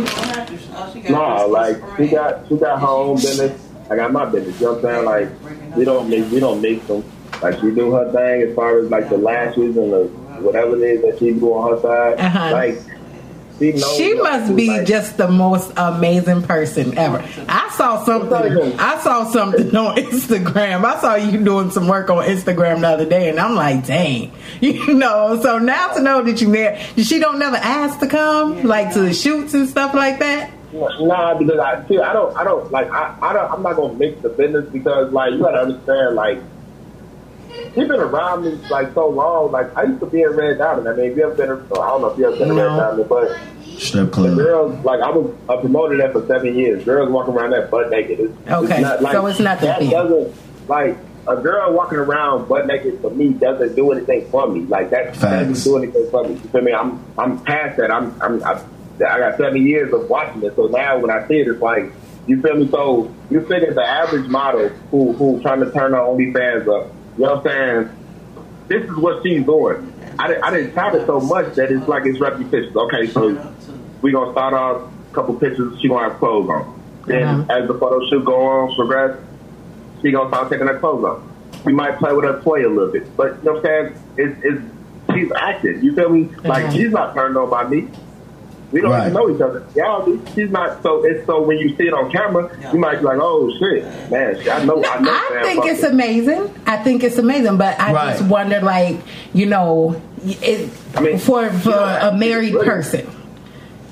No, like she got she got her own business. I got my business. You know what I'm saying? Like, we don't make, we don't make them. Like, she do her thing as far as like the lashes and the whatever it is that she do on her side. Uh-huh. Like, she knows. She must be like, just the most amazing person ever. I saw something. I saw something on Instagram. I saw you doing some work on Instagram the other day, and I'm like, dang, you know. So now to know that you married, she don't never ask to come, like to the shoots and stuff like that. Nah, because I see, I don't, I don't like, I, I don't, I'm not gonna mix the business because, like, you gotta understand, like, she's been around me like so long. Like, I used to be in Red Diamond. I mean, if you ever been, I don't know if you ever been in no. Red Diamond, but strip club. The girls, like, I was I promoted that for seven years. Girls walking around that butt naked. It's, okay, it's not, like, so it's not that thing. Doesn't like a girl walking around butt naked for me doesn't do anything for me. Like that Facts. Doesn't do anything for me. You feel me? I'm I'm past that. I'm I'm. I'm I got seven years of watching it, so now when I see it, it's like, you feel me? So you figure the average model who who trying to turn her OnlyFans up, you know what I'm saying? This is what she's doing. I, I didn't tap it so much that it's like it's reppy pictures. Okay, so we gonna start off a couple pictures. She gonna have clothes on. Then yeah. as the photo shoot go on, progress, she gonna start taking her clothes off. We might play with her toy a little bit, but you know what I'm saying? It's it's she's active. You feel me? Like mm-hmm. she's not turned on by me. We don't right. even know each other. Y'all, she's not so. It's so when you see it on camera, you might be like, "Oh shit, man!" I know. No, I know. I think it's it. amazing. I think it's amazing, but I right. just wonder, like, you know, it, I mean, for for you know, a married really, person,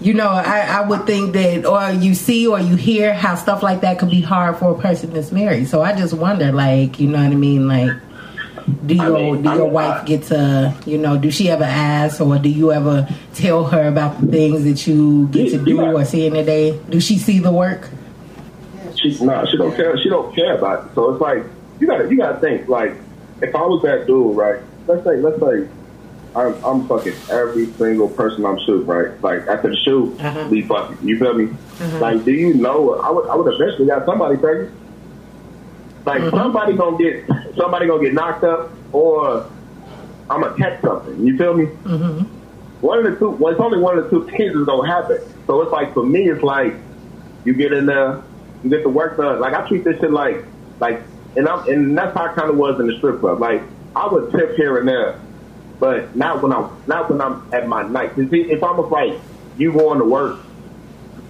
you know, I, I would think that, or you see or you hear how stuff like that could be hard for a person that's married. So I just wonder, like, you know what I mean, like. Do your I mean, do your I mean, wife get to, you know, do she ever ask or do you ever tell her about the things that you get she, to do not, or see in the day? Do she see the work? She's not. She don't care. She don't care about it. So it's like you gotta you gotta think. Like if I was that dude, right? Let's say let's say I'm, I'm fucking every single person I'm shooting, right? Like after the shoot, uh-huh. we fucking. You feel me? Uh-huh. Like do you know? I would I would eventually got somebody pregnant. Like mm-hmm. somebody gonna get somebody gonna get knocked up, or I'm gonna catch something. You feel me? Mm-hmm. One of the two. Well, it's only one of the two things that's gonna happen. So it's like for me, it's like you get in there, you get the work done. Like I treat this shit like like, and I'm and that's how I kind of was in the strip club. Like I would tip here and there, but not when I'm not when I'm at my night. It's, it's almost like you going to work,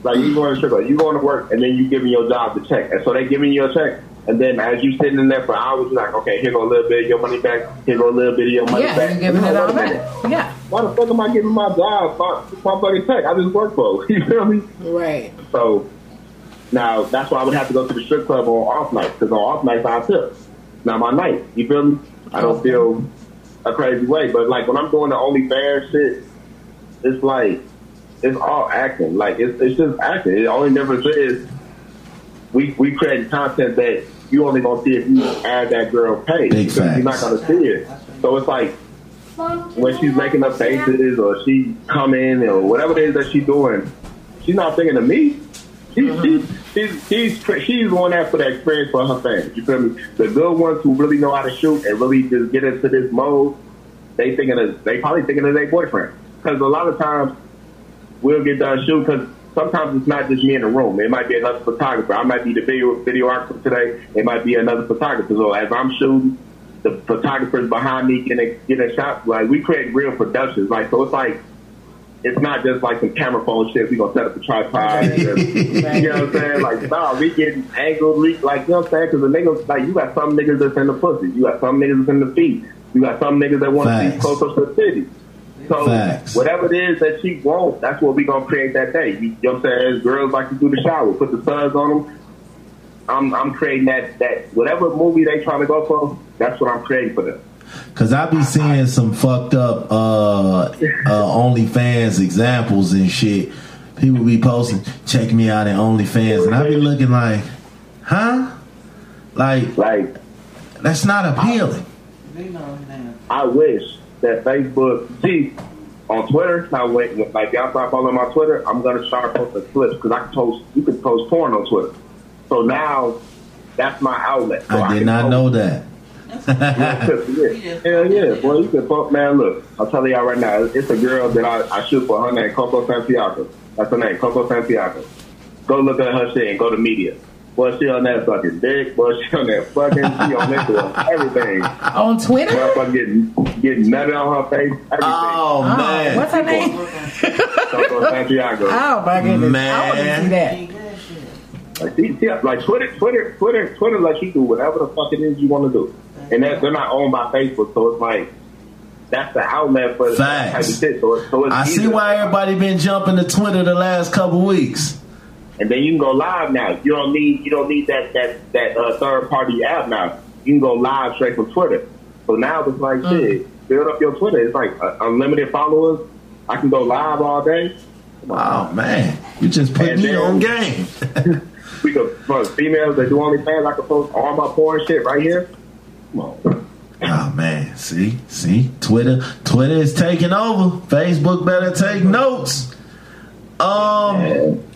like you going to strip club, you going to work, and then you giving your job the check, and so they giving you a check. And then as you sitting in there for hours, you're like, okay, here go a little bit of your money back. Here go a little bit of your money yeah, back. You're giving it all back. Yeah. Why the fuck am I giving my job my, my fucking check? I just work for it. You feel me? Right. So now that's why I would have to go to the strip club on off nights because on off nights I tip. Not my night. You feel me? I don't feel a crazy way, but like when I'm doing the OnlyFans shit, it's like it's all acting. Like it's it's just acting. The only difference is. We we creating content that you only gonna see if you add that girl pay. Because you're not gonna see it. So it's like when she's making up faces or she come in or whatever it is that she's doing, she's not thinking of me. She, mm-hmm. she, she's she's she's going after that experience for her fans. You feel me? The good ones who really know how to shoot and really just get into this mode, they thinking of they probably thinking of their boyfriend. Because a lot of times we'll get done shooting because. Sometimes it's not just me in the room. It might be another photographer. I might be the video videographer today. It might be another photographer. So as I'm shooting, the photographers behind me getting getting shots. Like we create real productions. Like so, it's like it's not just like some camera phone shit. We gonna set up a tripod. And you know what I'm saying? Like nah, we getting angled. Like you know what I'm saying? Because the niggas like you got some niggas that's in the pussy. You got some niggas that's in the feet. You got some niggas that want to see close up to the city. So Facts. Whatever it is that she wants, that's what we gonna create that day. You know what I'm saying? Girls like to do the shower, put the suds on them. I'm I'm creating that that whatever movie they trying to go for, that's what I'm creating for them. Cause I be seeing some fucked up uh, uh, OnlyFans examples and shit. People be posting, check me out in OnlyFans, and I be looking like, huh? Like, like that's not appealing. I, I wish. That Facebook, see, on Twitter, I went, like y'all start following my Twitter, I'm gonna start posting clips because I can post, you can post porn on Twitter. So now, that's my outlet. So I, I did not know that. Hell yeah, boy, you can post, man. Look, I'll tell y'all right now, it's a girl that I, I shoot for. Her name Coco Santiago. That's her name, Coco Santiago. Go look at her shit and go to media. But she on that fucking dick. But she on that fucking. She on that everything. On Twitter? Motherfucker getting, getting nutted on her face. Everything. Oh, oh, man. What's her name? Coco Santiago. Oh, my goodness. Man. I want to see that. Like, she, she, like Twitter, Twitter, Twitter, Twitter, like you do whatever the fuck it is you want to do. And that, they're not owned by Facebook, so it's like, that's the outlet for that type of shit. So, so it's I easier. See why everybody been jumping to Twitter the last couple weeks. And then you can go live now. You don't need you don't need that that that uh, third party app now. You can go live straight from Twitter. So now it's like mm. shit. Build up your Twitter. It's like uh, unlimited followers. I can go live all day. Wow, man, you just put me on game. We could for females that do OnlyFans. I could post all my porn shit right here. Come on. Oh man, see, see, Twitter, Twitter is taking over. Facebook better take notes. Um, man.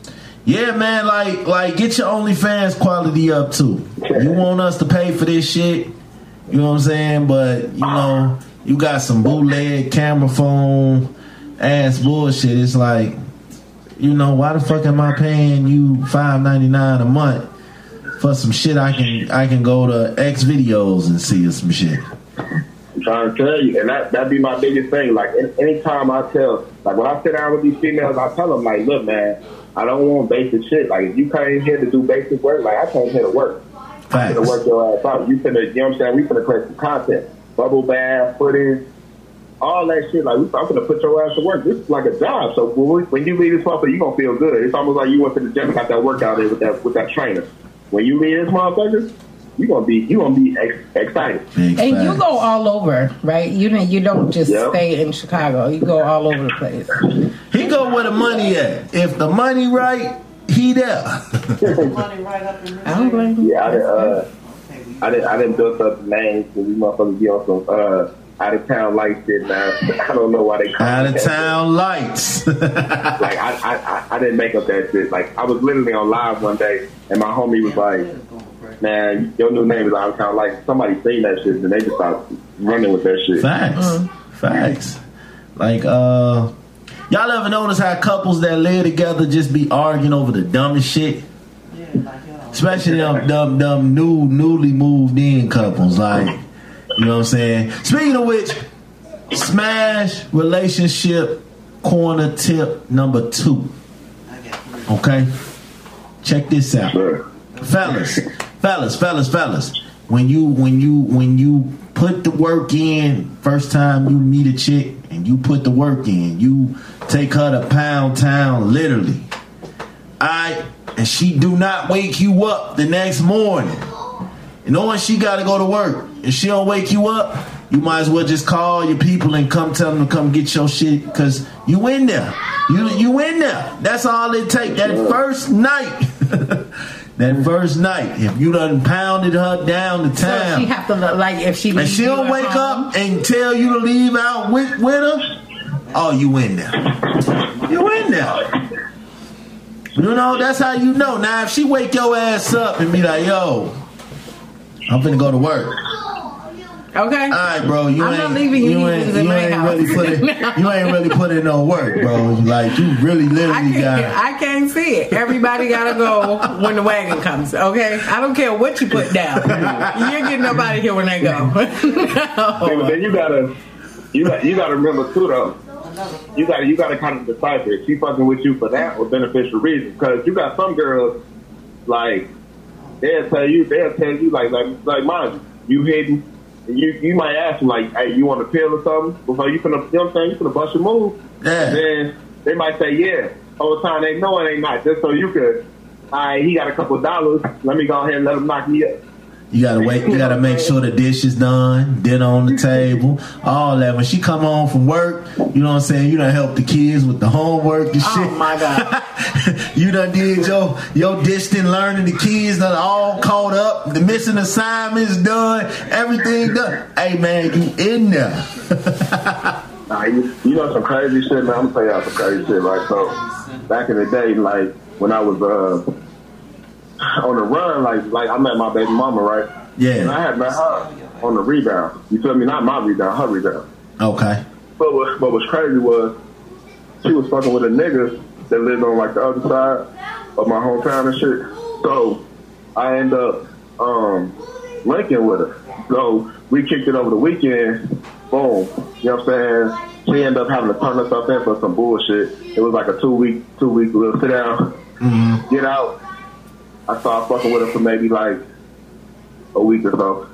yeah, man, like, like, get your OnlyFans quality up too. You want us to pay for this shit? You know what I'm saying? But you know, you got some bootleg camera phone ass bullshit. It's like, you know, why the fuck am I paying you five ninety-nine a month for some shit I can I can go to X videos and see some shit? I'm trying to tell you, and that that be my biggest thing. Like anytime I tell, like when I sit down with these females, I tell them like, look, man, I don't want basic shit. Like if you came here to do basic work, like I came here to work. I'm here to work your ass out. You finna, you know what I'm saying? We finna create some content, bubble bath, footage. All that shit, like, I'm going to put your ass to work. This is like a job. So when, we, when you leave this motherfucker, you're going to feel good. It's almost like you went to the gym and got that workout in with that with that trainer. When you leave this motherfucker, you're going to be you gonna be ex- excited. And you go all over, right? You don't, you don't just yep. stay in Chicago. You go all over the place. He go where the money at. If the money right, he there. Money right up in I don't blame you. Yeah, I didn't, uh, I didn't, I didn't build up names because these motherfuckers be on some... Uh, out of town lights did now. I don't know why they call out of town lights. Like I, I, I, I didn't make up that shit. Like I was literally on live one day, and my homie was like, "Man, your new name is out of town lights." Somebody seen that shit, and they just started running with that shit. Facts, mm-hmm. facts. Like, uh, y'all ever notice how couples that live together just be arguing over the dumbest shit? Yeah, like, especially them, dumb, dumb, new, newly moved in couples, like. You know what I'm saying? Speaking of which, Smash Relationship Corner Tip number two. Okay? Check this out. Sure. Fellas, fellas, fellas, fellas. When you when you when you put the work in, first time you meet a chick and you put the work in, you take her to Pound Town literally. Alright, and she do not wake you up the next morning. And knowing she gotta go to work, if she don't wake you up, you might as well just call your people and come tell them to come get your shit, cause you in there. You you in there. That's all it takes. That first night. That first night. If you done pounded her down to town. So she have to look like if she leaves. And she'll wake home. Up and tell you to leave out with, with her. Oh, you in there. You in there. You know, that's how you know. Now if she wake your ass up and be like, yo, I'm finna go to work. Okay. All right, bro. You I'm ain't, not leaving you. You ain't, you ain't really put it. No. You ain't really put in no work, bro. Like you really literally got. I can't see it. Everybody gotta go when the wagon comes. Okay. I don't care what you put down. You're getting up out of here when they go. No. Then you gotta, you gotta, you gotta remember too though. You gotta, you gotta kind of decipher if she fucking with you for that or beneficial reasons. Because you got some girls like they'll tell you, they'll tell you like, like, like, mind you, you hidden. You you might ask them like, hey, you want a pill or something? Before you finna, you know what I'm saying? You finna bust your move. Yeah. And then they might say, yeah. All the time they know it ain't not. Just so you could, all right, he got a couple dollars. Let me go ahead and let him knock me up. You gotta wait. You gotta make sure the dish is done, dinner on the table, all that. When she come home from work, you know what I'm saying. You done helped the kids with the homework and shit. Oh my god! You done did your your distant learning. The kids done all caught up. The missing assignments done. Everything done. Hey man, you in there? Nah, you, you know some crazy shit, man. I'm gonna tell y'all some crazy shit, right? So back in the day, like when I was uh. on the run, like like I met my baby mama, right? Yeah. And I had met her on the rebound. You feel me? Not my rebound, her rebound. Okay. But what, what was crazy was she was fucking with a nigga that lived on like the other side of my hometown and shit. So I end up um, linking with her. So we kicked it over the weekend. Boom. You know what I'm saying? She ended up having to turn herself in for some bullshit. It was like a two week, two week little sit down, mm-hmm. get out. I started fucking with her for maybe like a week or so.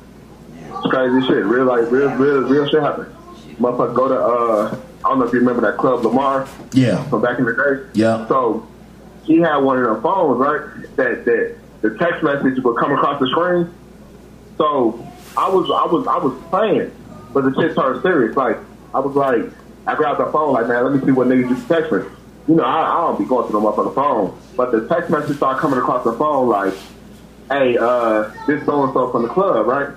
It's crazy shit. Real like real, real, real shit happened. Motherfucker, go to uh, I don't know if you remember that club Lamar. Yeah. From back in the day. Yeah. So she had one of them phones, right? That that the text message would come across the screen. So I was, I was, I was playing, but the shit turned serious. Like I was like. I grabbed the phone like, man, let me see what niggas just text me. You know, I, I don't be going to no motherfucking phone. But the text message started coming across the phone like, hey, uh, this so-and-so from the club, right?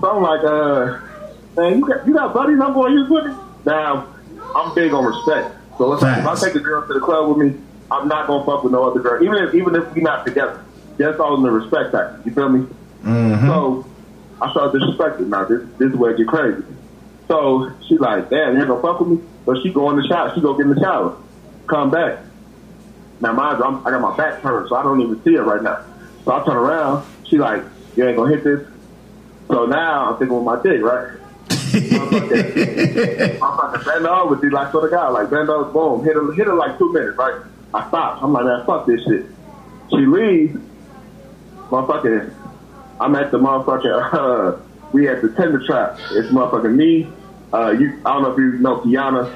So I'm like, uh, man, you got, you got buddies I'm going to use with me? Now, I'm big on respect. So let's, if I take a girl to the club with me, I'm not going to fuck with no other girl. Even if even if we not together. That's all in the respect factor. You feel me? Mm-hmm. So I started disrespecting. Now, this, this is where it get crazy. So she like, damn, you ain't gonna fuck with me? But she go in the shower. She go get in the shower. Come back. Now, mind you, I'm, I got my back turned, so I don't even see her right now. So I turn around. She like, you ain't gonna hit this? So now I'm thinking with my dick, right? I'm about to bend over with you, like, sort of guy. Like, bend over, boom. Hit her, hit her like two minutes, right? I stop. I'm like, man, fuck this shit. She leaves. Motherfucking, I'm at the motherfucking, uh, we at the Tender Trap. It's motherfucking me. Uh, you, I don't know if you know Kiyana,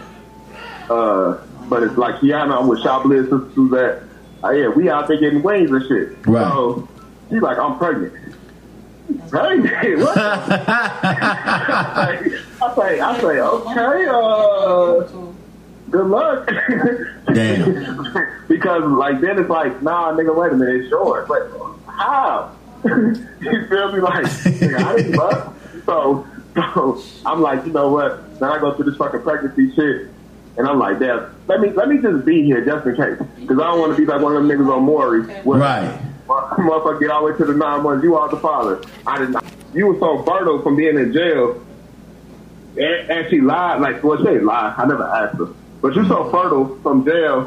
uh, but it's like Kiyana, I'm with Shopliz, Sister Suzette. Uh, yeah, we out there getting wings and shit. Right. So she's like, I'm pregnant. Pregnant? What? I say, I say, okay, uh, good luck. Damn. Because, like, then it's like, nah, nigga, wait a minute, it's yours. Like, how? You feel me? Like, nigga, I didn't fuck. So, So I'm like, you know what? Then I go through this fucking pregnancy shit, and I'm like, damn, let me let me just be here just in case, because I don't want to be like one of them niggas on Maury, where right? Motherfucker, get all the way to the nine months. You are the father. I did not. You were so burdened from being in jail, and, and she lied. Like, well, she didn't lie. I never asked her, but you so fertile from jail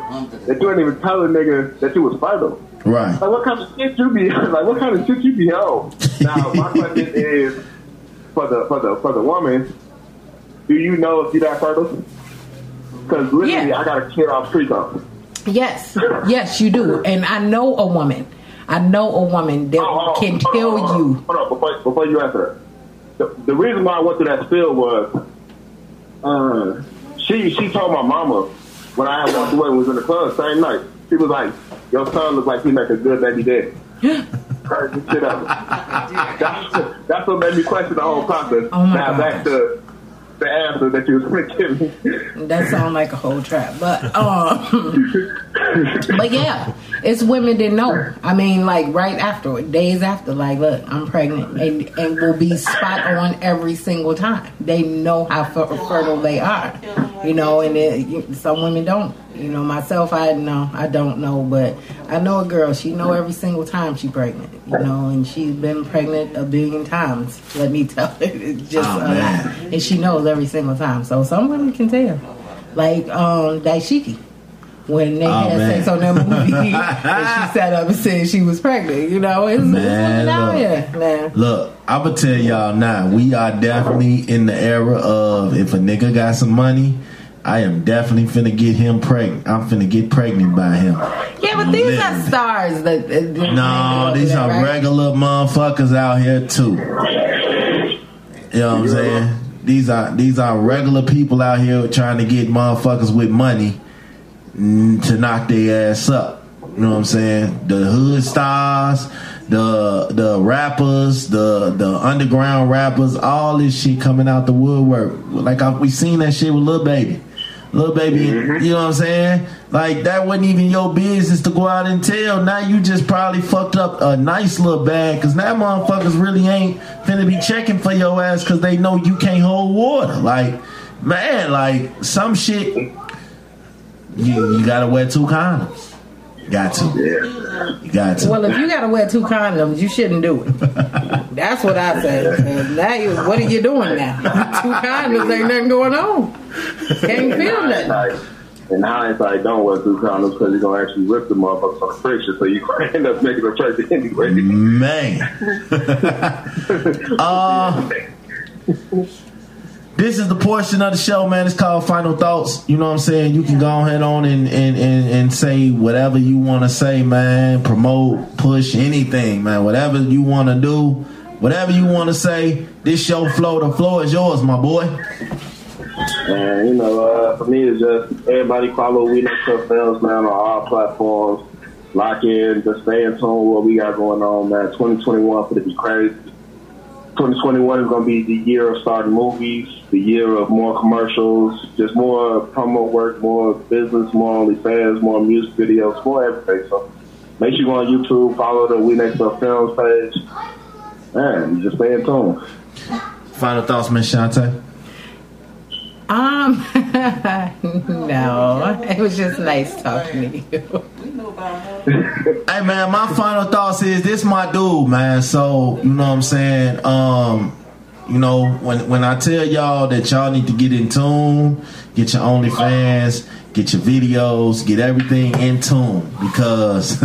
that you didn't even tell a nigga that you was fertile. Right. Like, what kind of shit you be? Like, what kind of shit you be on? Now, my question is. For the for the for the woman, do you know if you that fertile? Because literally, yeah. I got a kid off pre-com. Yes, yes, you do, and I know a woman. I know a woman that oh, oh, can tell on, hold you. On, hold on, before, before you answer, the, the reason why I went through that spill was, uh, she she told my mama when I had walked away and was in the club same night. She was like, "Your son looks like he make a good baby daddy." Crazy shit out of it. That's, that's what made me question the whole process. Oh my now gosh. Back to the answer that you was giving. That sounds like a whole trap, but um, but yeah, it's women that know. I mean, like right after, days after, like, look, I'm pregnant, and and will be spot on every single time. They know how fertile they are, you know, and it, some women don't. You know, myself, I know, I don't know, but I know a girl, she know every single time she pregnant, you know, and she's been pregnant a billion times, let me tell you, it's just oh, a lot, and she knows every single time, so some women can tell, like, um, Daishiki, when they oh, had man. sex on that movie, and she sat up and said she was pregnant, you know, it's, man, it's out here, man. Look, I'm going to tell y'all now, we are definitely in the era of, if a nigga got some money, I am definitely finna get him pregnant. I'm finna get pregnant by him. Yeah, but these Literally. are stars. That, that, that no, these that, are right? regular motherfuckers out here too. You know what I'm saying? These are these are regular people out here trying to get motherfuckers with money to knock their ass up. You know what I'm saying? The hood stars, the the rappers, the the underground rappers, all this shit coming out the woodwork. Like I, we seen that shit with Lil Baby. Little baby, mm-hmm. you know what I'm saying? Like, that wasn't even your business to go out and tell. Now you just probably fucked up a nice little bag, because now motherfuckers really ain't finna be checking for your ass because they know you can't hold water. Like, man, like, some shit, you, you gotta wear two condoms. Got to. You got to. Well, if you gotta wear two condoms, you shouldn't do it. That's what I say. And now you, what are you doing now? Two condoms, ain't nothing going on. Can't feel nothing. And now it's like, don't wear two condoms because you're going to actually rip the motherfuckers on the friction, so you're going to end up making a friction anyway. Man. uh, this is the portion of the show, man. It's called Final Thoughts. You know what I'm saying? You can go ahead on and, and, and, and say whatever you want to say, man. Promote, push, anything, man. Whatever you want to do, whatever you want to say, this show flow. The floor is yours, my boy. And, you know, uh, for me, it's just everybody follow We Next Up Films, man, on all platforms. Lock in, just stay in tune with what we got going on, man. twenty twenty-one is going to be crazy. twenty twenty-one is going to be the year of starting movies, the year of more commercials, just more promo work, more business, more OnlyFans, more music videos, more everything. So make sure you go on YouTube, follow the We Next Up Films page. Man, just stay in tune. Final thoughts, Miss Shantae? Um, no, it was just nice talking to you. Hey man, my final thoughts is this my dude, man. So, you know what I'm saying? Um, you know, when, when I tell y'all that y'all need to get in tune, get your OnlyFans, get your videos, get everything in tune, because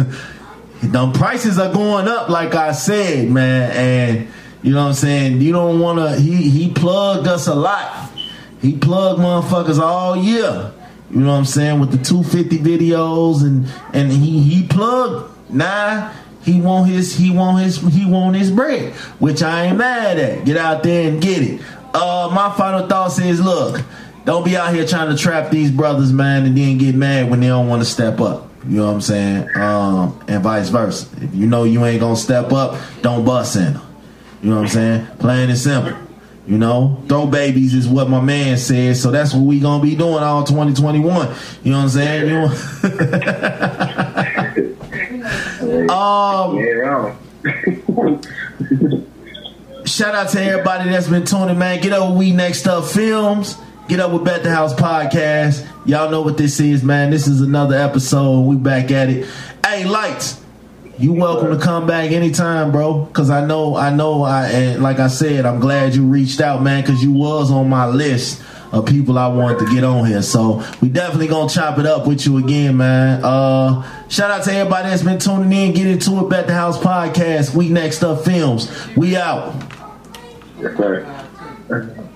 them prices are going up, like I said, man. And you know what I'm saying? You don't want to, he, he plugged us a lot. He plugged motherfuckers all year. You know what I'm saying? With the two fifty videos and, and he, he plugged. Nah, he want his he want his he want his bread, which I ain't mad at. Get out there and get it. Uh my final thoughts is, look, don't be out here trying to trap these brothers, man, and then get mad when they don't want to step up. You know what I'm saying? Um and vice versa. If you know you ain't gonna step up, don't bust in them. You know what I'm saying? Plain and simple. You know, throw babies is what my man said, so that's what we gonna be doing all twenty twenty-one. You know what I'm saying? You know? um, shout out to everybody that's been tuning, man. Get up with We Next Up Films. Get up with Bet the House Podcast. Y'all know what this is, man. This is another episode. We back at it. Hey, Lights. You welcome to come back anytime, bro. Cause I know, I know, I and like I said, I'm glad you reached out, man. Cause you was on my list of people I wanted to get on here. So we definitely gonna chop it up with you again, man. Uh, shout out to everybody that's been tuning in. Get into it, Bet the House Podcast. We Next Up Films. We out. Yes, sir.